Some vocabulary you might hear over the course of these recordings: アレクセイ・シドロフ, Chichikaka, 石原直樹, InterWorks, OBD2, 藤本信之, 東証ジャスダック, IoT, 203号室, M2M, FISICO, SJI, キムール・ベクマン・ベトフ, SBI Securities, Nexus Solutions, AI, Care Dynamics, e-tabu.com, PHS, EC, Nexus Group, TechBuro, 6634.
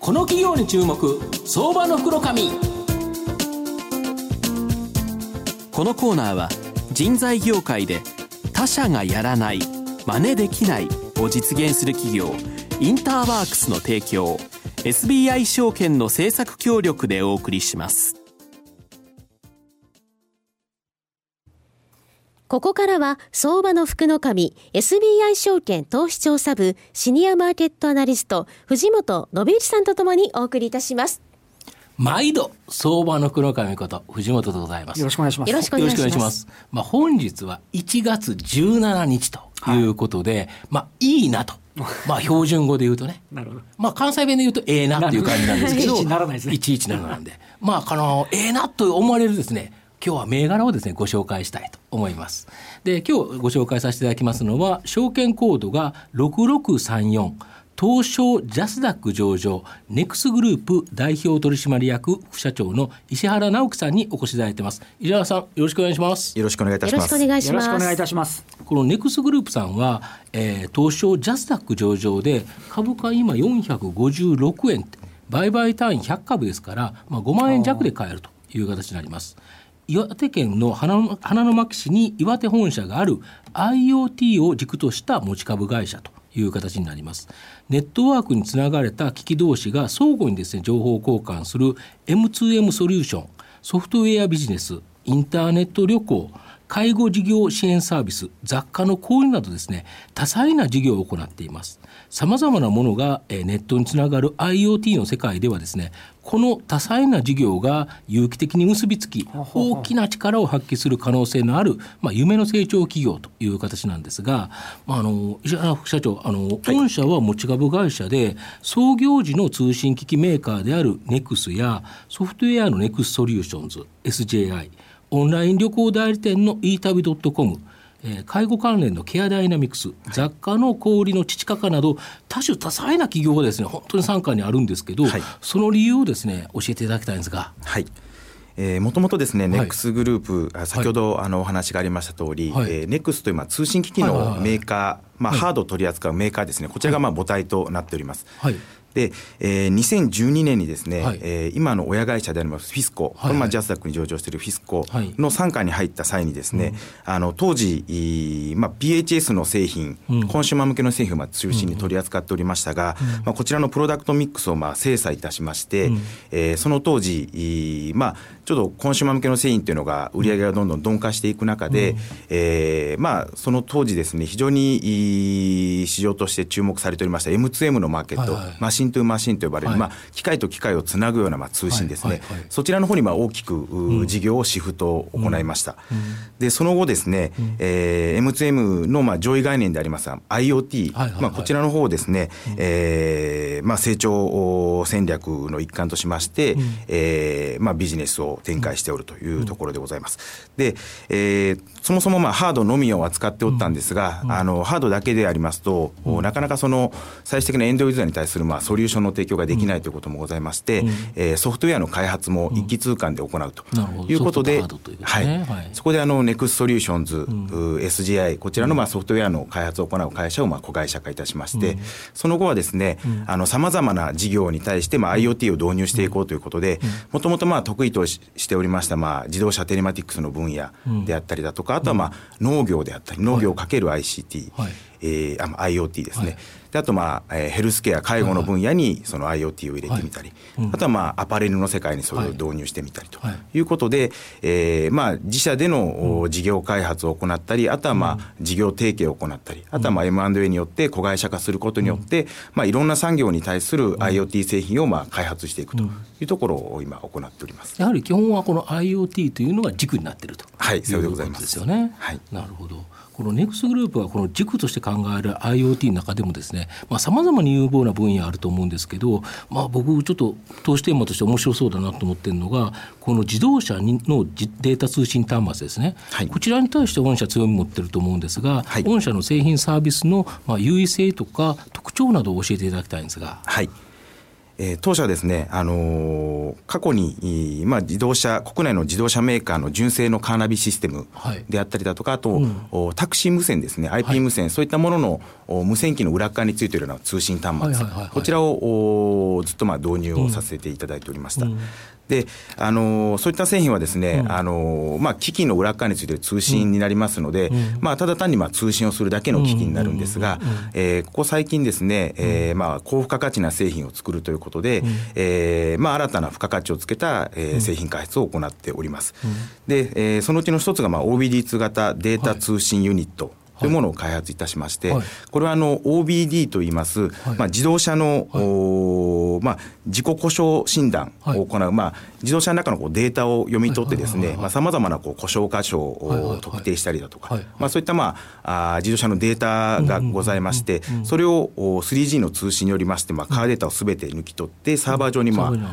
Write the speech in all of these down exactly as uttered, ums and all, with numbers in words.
この企業に注目、相場の福の神。このコーナーは人材業界で他社がやらない、真似できないを実現する企業インターワークスの提供、 エスビーアイ 証券の政策協力でお送りします。ここからは相場の福の神 エスビーアイ 証券投資調査部シニアマーケットアナリスト藤本信之さんとともにお送りいたします。毎度相場の福の神こと藤本でございます。よろしくお願いします。よろしくお願いします。まあ、本日はいちがつじゅうしちにちということで、はい、まあいいなとまあ標準語で言うとねなるほど、まあ、関西弁で言うとええなっていう感じなんですけどいちいちなななんでまああのええなと思われるですね、今日は銘柄をですねご紹介したいと思います。で、今日ご紹介させていただきますのは証券コードがろくろくさんよん、東証ジャスダック上場ネクスグループ代表取締役副社長の石原直樹さんにお越しいただいてます。石原さん、よろしくお願いします。よろしくお願いいたします。よろしくお願いします。よろしくお願いいたします。このネクスグループさんは、えー、東証ジャスダック上場で株価今よんひゃくごじゅうろくえんって売買単位ひゃくかぶですから、まあ、ごまんえん弱で買えるという形になります。岩手県の花の牧市に岩手本社がある アイオーティー を軸とした持ち株会社という形になります。ネットワークにつながれた機器同士が相互にですね情報交換する エムツーエム ソリューション、ソフトウェアビジネス、インターネット旅行、介護事業支援サービス、雑貨の購入などですね多彩な事業を行っています。さまざまなものがネットにつながる IoT の世界ではですね、この多彩な事業が有機的に結びつき大きな力を発揮する可能性のある、まあ、夢の成長企業という形なんですが、まあ、あの石原副社長、あの、はい、本社は持ち株会社で創業時の通信機器メーカーであるネクスやソフトウェアのネクスソリューションズ エスジェイアイ、 オンライン旅行代理店の イータブドットコム、介護関連のケアダイナミクス、雑貨の小売りのチチカカなど多種多彩な企業がですね本当に傘下にあるんですけど、はい、その理由をですね教えていただきたいんですが。はい、えー、もともとですね、はい、ネクスグループ、先ほどあのお話がありました通り、はい、えー、ネクスというまあ通信機器のメーカー、はいはいはい、まあ、ハードを取り扱うメーカーですね、こちらがまあ母体となっております。はい、で、えー、にせんじゅうにねんにですね、はい、えー、今の親会社でありますフィスコ、はい、これまあジャスダックに上場しているフィスコの傘下に入った際にですね、はい、あの当時、まあ、ピーエイチエス の製品、うん、コンシューマー向けの製品を中心に取り扱っておりましたが、うん、まあ、こちらのプロダクトミックスをまあ精査いたしまして、うん、えー、その当時、まあ、ちょっとコンシューマー向けの製品というのが売り上げがどんどん鈍化していく中で、うん、えー、まあ、その当時ですね非常に市場として注目されておりました エムツーエム のマーケット、はいはい、マシントゥーマシンと呼ばれる、はい、まあ、機械と機械をつなぐようなまあ通信ですね、はいはいはい、そちらの方にまあ大きく事業をシフトを行いました。うんうん、でその後ですね、うん、えー、エムツーエム のまあ上位概念であります IoT、はいはいはい、まあ、こちらの方をですね、うん、えーまあ、成長戦略の一環としまして、うん、えーまあ、ビジネスを展開しておるというところでございます。で、えー、そもそもまあハードのみを扱っておったんですが、うんうん、あのハードだけでありますと、うん、なかなかその最終的なエンドユーザーに対するまあソリューションの提供ができないということもございまして、うん、えー、ソフトウェアの開発も一気通貫で行うということで、そこであのネクストソリューションズ、うん、エスジェイアイ こちらのまあソフトウェアの開発を行う会社をまあ子会社化いたしまして、うん、その後はですね、さまざまな事業に対してまあ IoT を導入していこうということで、もともとまあ得意としておりましたまあ自動車テレマティックスの分野であったりだとか、あとはまあ農業であったり、農業 ×アイシーティー、はいはい、えー、あ IoT ですね、はい、であと、まあえー、ヘルスケア介護の分野にその IoT を入れてみたり、はい、うん、あとは、まあ、アパレルの世界にそれを導入してみたりということで、はい、えーまあ、自社での事業開発を行ったり、あとは、まあ、うん、事業提携を行ったり、あとは、まあ、エムアンドエー によって子会社化することによって、うん、まあ、いろんな産業に対する IoT 製品を、まあ、開発していくというところを今行っております。やはり基本はこの IoT というのが軸になっていると、はい、そうでございます。ですよね。はい、なるほど。このネクスグループはこの軸として考える IoT の中でもですね、まあ、様々に有望な分野あると思うんですけど、まあ、僕ちょっと投資テーマとして面白そうだなと思っているのがこの自動車のデータ通信端末ですね、はい、こちらに対して御社強み持っていると思うんですが、はい、御社の製品サービスのまあ優位性とか特徴などを教えていただきたいんですが。はい、えー、当社はですね、あのー、過去に、まあ、自動車国内の自動車メーカーの純正のカーナビシステムであったりだとか、はい、あと、うん、タクシー無線ですね、 アイピー 無線、はい、そういったものの無線機の裏側についているような通信端末、はいはいはいはい、こちらをずっとまあ導入をさせていただいておりました、うんうん、であのー、そういった製品はですね、うんあのーまあ、機器の裏側についている通信になりますので、うんまあ、ただ単にまあ通信をするだけの機器になるんですが、えー、ここ最近ですね、えーまあ、高付加価値な製品を作るということで、うんえーまあ、新たな付加価値をつけた、えー、製品開発を行っております、うんでえー、そのうちの一つが、まあ、オービーディーツー 型データ通信ユニット、はいというものを開発いたしまして、はい、これはあの オービーディー といいます、はいまあ、自動車の、はいまあ、自己故障診断を行う、はいまあ、自動車の中のこうデータを読み取ってですね、さまざまなこう故障箇所を特定したりだとか、はいはいまあ、そういった、まあ、あ自動車のデータがございまして、うんうんうんうん、それを スリージー の通信によりまして、まあ、カーデータをすべて抜き取ってサーバー上に、まあうん、ア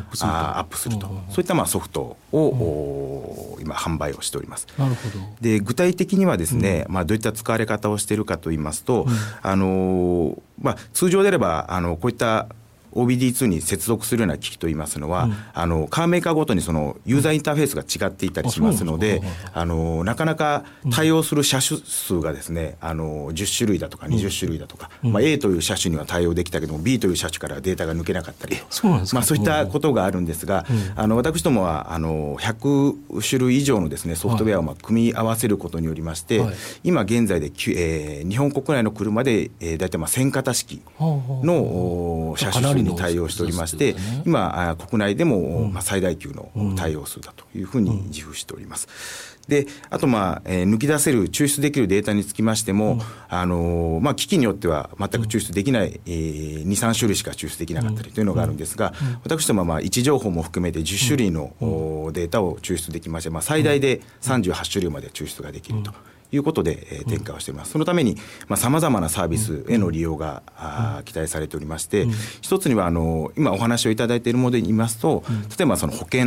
ップすると、うんうんうん、そういったまあソフトを、うん、今販売をしております。なるほど。で具体的にはですね、うんまあ、どういった使われ方をしているかと言いますと、うんあのまあ、通常であればあのこういった オービーディーツー に接続するような機器といいますのは、うん、あのカーメーカーごとにそのユーザーインターフェースが違っていたりしますので、うん、あのなかなか対応する車種数がですね、あのじゅっ種類だとかにじゅっ種類だとか、うんまあ、A という車種には対応できたけども B という車種からデータが抜けなかったり、そうなんですか、まあ、そういったことがあるんですが、うん、あの私どもはあのひゃく種類以上のですね、ソフトウェアをまあ組み合わせることによりまして、はい、今現在で、えー、日本国内の車で、えー、大体まあせん型式の車種に対応しておりまして、ね、今国内でも最大級の対応数だというふうに自負しております。であと、まあえー、抜き出せる抽出できるデータにつきましても、うんあのーまあ、機器によっては全く抽出できない、うんえー、に,さん 種類しか抽出できなかったりというのがあるんですが、うんうん、私どもはまあ位置情報も含めてじゅっ種類の、うん、データを抽出できまして、まあ、最大でさんじゅうはち種類まで抽出ができるということで、えー、展開をしています。そのためにさまざまなサービスへの利用が、うん、期待されておりまして、うん、一つにはあの今お話をいただいているもので言いますと、うん、例えばその保険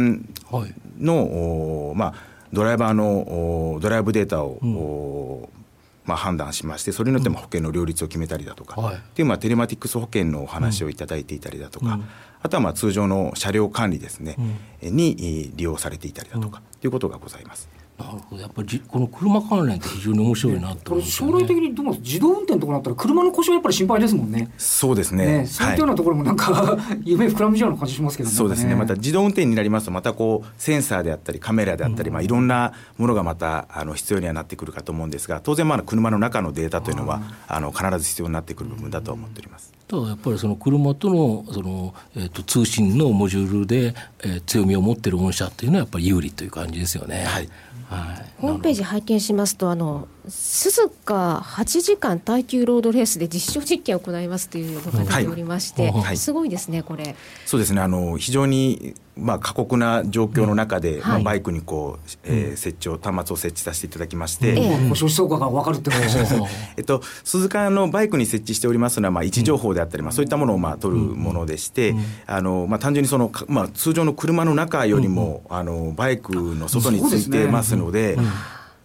の、はいまあ、ドライバーのドライブデータを、うんまあ、判断しまして、それによっても保険の両立を決めたりだとか、うん、っていうまあテレマティクス保険のお話をいただいていたりだとか、うん、あとはまあ通常の車両管理ですね、うん、に利用されていたりだとか、うん、ということがございます。なるほど。やっぱりこの車関連って非常に面白いなと思うんですよね。これ将来的にどうも自動運転とかなったら車の故障やっぱり心配ですもんね。そうですね。ね、そういったようなところもなんか、はい、夢膨らむような感じしますけどね。そうですね。また自動運転になりますとまたこうセンサーであったりカメラであったり、うんまあ、いろんなものがまたあの必要にはなってくるかと思うんですが、当然まあ車の中のデータというのはあの必ず必要になってくる部分だと思っております。ただやっぱりその車との、その、えーと、通信のモジュールで、えー、強みを持っている御社っていうのはやっぱり有利という感じですよね。はいはい、ホームページ拝見しますと、あのスズカはちじかん耐久ロードレースで実証実験を行いますというのが出ておりまして、うんはい、すごいですねこれ。そうですね、あの非常に、まあ、過酷な状況の中で、うんはいまあ、バイクにこう、えー、設置を端末を設置させていただきまして、うん、保証しそうかが分かるってことですね、えっと、スズカのバイクに設置しておりますのは、まあ、位置情報であったり、まあ、そういったものを、まあ、取るものでして、うんうんあのまあ、単純にその、まあ、通常の車の中よりも、うんうん、あのバイクの外についてますので、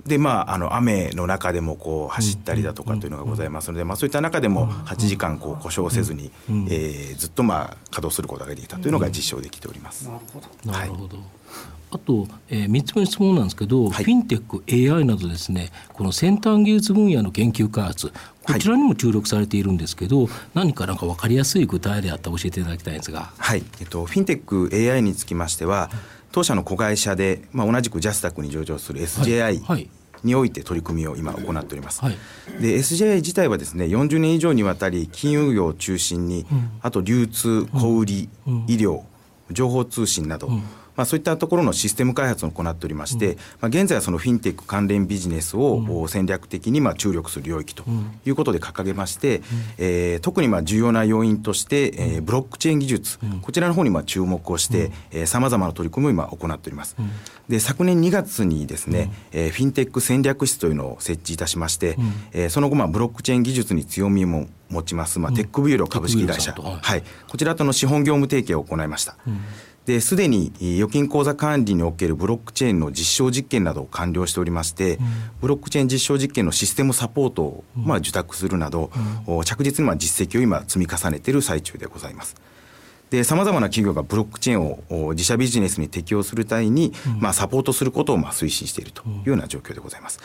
でまあ、あの雨の中でもこう走ったりだとかというのがございますので、まあ、そういった中でもはちじかんこう故障せずに、えー、ずっとまあ稼働することができたというのが実証できております、うん、なるほど、はい、なるほど。あと、えー、みっつめの質問なんですけど、はい、フィンテック エーアイ などですね、この先端技術分野の研究開発、こちらにも注力されているんですけど、はい、何かなんか分かりやすい具体であったら教えていただきたいんですが。はい、えっと、フィンテック エーアイ につきましては、当社の子会社で、まあ、同じくジャスダックに上場する エスジェーアイ において取り組みを今行っております、はいはい、で エスジェーアイ 自体はですねよんじゅうねん以上にわたり金融業を中心に、うん、あと流通、小売り、うん、医療、情報通信など、うんまあ、そういったところのシステム開発を行っておりまして、うんまあ、現在はそのフィンテック関連ビジネスを戦略的にまあ注力する領域ということで掲げまして、うんえー、特にまあ重要な要因として、えー、ブロックチェーン技術、うん、こちらの方にまあ注目をして、うんえー、様々な取り組みを今行っております、うん、で昨年にがつにですね、うんえー、フィンテック戦略室というのを設置いたしまして、うんえー、その後まあブロックチェーン技術に強みも持ちます、まあ、テックビューロ株式会社、うんはいはい、こちらとの資本業務提携を行いました、うんすでに預金口座管理におけるブロックチェーンの実証実験などを完了しておりまして、うん、ブロックチェーン実証実験のシステムサポートをまあ受託するなど、うん、着実にまあ実績を今積み重ねている最中でございます。で様々な企業がブロックチェーンを自社ビジネスに適用する際に、うんまあ、サポートすることをまあ推進しているというような状況でございます。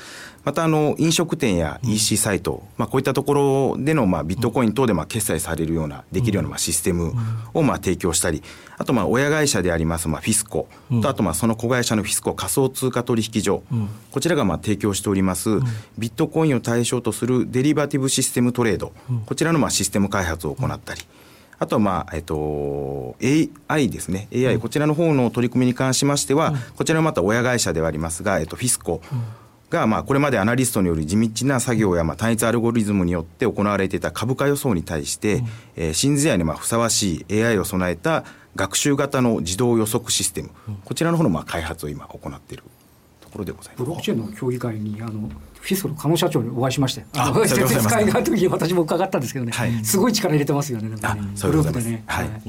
またあの飲食店や イーシー サイト、うんまあ、こういったところでのまあビットコイン等でまあ決済されるようなできるようなまあシステムをまあ提供したり、あとまあ親会社でありますまあフィスコと、あとまあその子会社のフィスコ仮想通貨取引所、うん、こちらがまあ提供しておりますビットコインを対象とするデリバティブシステムトレード、こちらのまあシステム開発を行ったり、あとは、まあえっと、エーアイ ですね エーアイ、うん、こちらの方の取り組みに関しましては、うん、こちらもまた親会社ではありますが、えっと、フィスコが、まあ、これまでアナリストによる地道な作業や、まあ、単一アルゴリズムによって行われていた株価予想に対して、うんえー、新時代にまあふさわしい エーアイ を備えた学習型の自動予測システム、うん、こちらの方のまあ開発を今行っているところでございます。ブロックチェーンの協議会にあのフィスコの加納社長にお会いしましたよ。ああ、説明会がある時に私も伺ったんですけどね、はい、すごい力入れてますよね。なんかね、あ、そういうことですね、はいはい、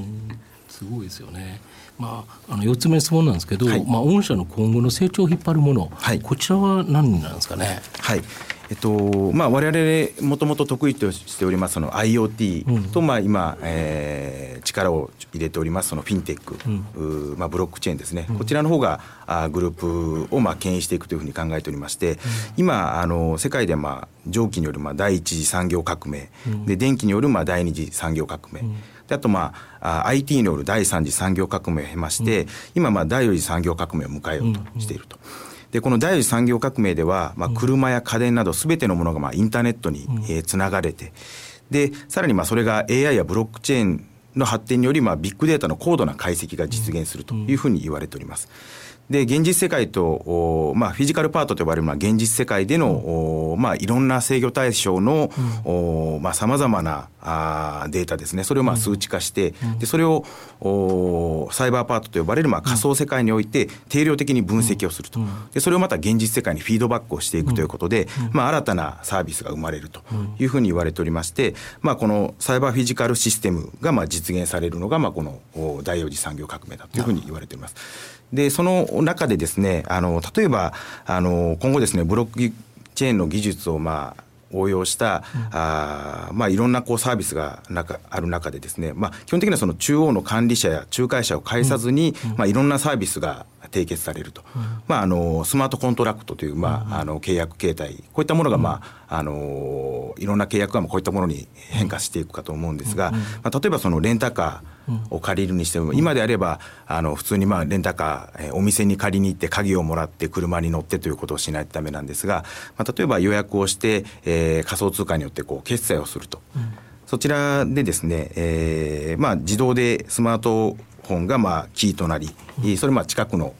すごいですよね。まあ、あのよっつめの質問なんですけど、はいまあ、御社の今後の成長を引っ張るもの、はい、こちらは何なんですかね。はいえっとまあ、我々もともと得意としておりますその IoT と、うんまあ、今、えー、力を入れておりますそのフィンテック、うんまあ、ブロックチェーンですね、うん、こちらの方があグループをまあ牽引していくというふうに考えておりまして、うん、今あの世界で、まあ、蒸気によるまあ第一次産業革命、うん、で電気によるまあ第二次産業革命、うんであと、まあ、アイティー による第三次産業革命を経まして、うん、今まあ第四次産業革命を迎えようとしていると、うんうん、でこの第四次産業革命では、まあ、車や家電など全てのものがまあインターネットに、うんえー、つながれてでさらにまあそれが エーアイ やブロックチェーンの発展によりまあビッグデータの高度な解析が実現するというふうに言われております。で現実世界と、まあ、フィジカルパートと呼ばれるのは現実世界での、うんまあ、いろんな制御対象のさまざまなあデータですね、それをまあ数値化して、うん、でそれをサイバーパートと呼ばれるまあ仮想世界において定量的に分析をすると、うん、でそれをまた現実世界にフィードバックをしていくということで、うんまあ、新たなサービスが生まれるというふうに言われておりまして、まあ、このサイバーフィジカルシステムがまあ実現されるのがまあこの第四次産業革命だというふうに言われております。でその中でですねあの例えばあの今後ですねブロックチェーンの技術をまあ応用した、うんあまあ、いろんなこうサービスが中ある中でですね、まあ、基本的にはその中央の管理者や仲介者を介さずに、うんまあ、いろんなサービスが締結されると、うんまあ、あのスマートコントラクトという、まあ、あの契約形態こういったものが、まあ、あのいろんな契約がこういったものに変化していくかと思うんですが、うんまあ、例えばそのレンタカーを借りるにしても今であればあの普通にまあレンタカー、えー、お店に借りに行って鍵をもらって車に乗ってということをしないとダメなんですが、まあ、例えば予約をして、えー、仮想通貨によってこう決済をすると、うん、そちらでですね、えーまあ、自動でスマートフォンがまあキーとなり、うん、それまあ近くの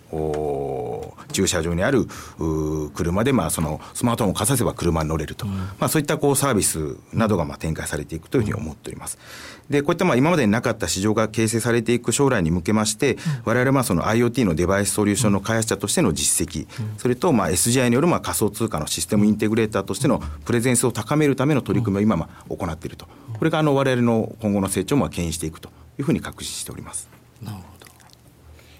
駐車場にある車でまあそのスマートフォンをかざせば車に乗れると、うんまあ、そういったこうサービスなどがまあ展開されていくというふうに思っております。でこういったまあ今までになかった市場が形成されていく将来に向けまして、うん、我々はその IoT のデバイスソリューションの開発者としての実績、うん、それとまあ エスジェイアイ によるまあ仮想通貨のシステムインテグレーターとしてのプレゼンスを高めるための取り組みを今まあ行っていると、これがあの我々の今後の成長をまあ牽引していくというふうに確信しております。なるほど。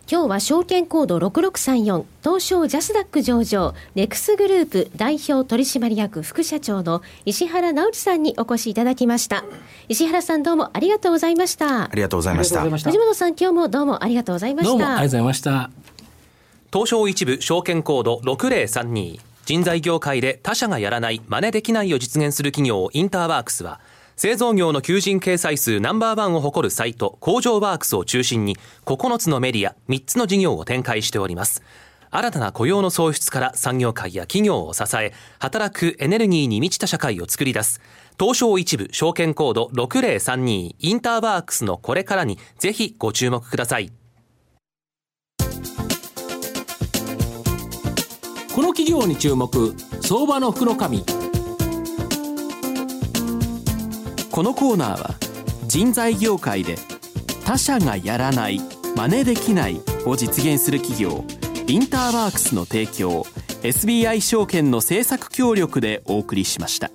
今日は証券コードろくろくさんよん東証ジャスダック上場ネクスグループ代表取締役副社長の石原直樹さんにお越しいただきました。石原さんどうもありがとうございました。ありがとうございました。藤本さん今日もどうもありがとうございました。どうもありがとうございました。東証一部証券コードろくぜろさんに、人材業界で他社がやらない真似できないを実現する企業インターワークスは、製造業の求人掲載数ナンバーワンを誇るサイト工場ワークスを中心にここのつのメディアみっつの事業を展開しております。新たな雇用の創出から産業界や企業を支え、働くエネルギーに満ちた社会を作り出す東証一部証券コードろくぜろさんにインターワークスのこれからにぜひご注目ください。この企業に注目、相場の福の神。このコーナーは人材業界で他社がやらない真似できないを実現する企業インターワークスの提供 エスビーアイ 証券の政策協力でお送りしました。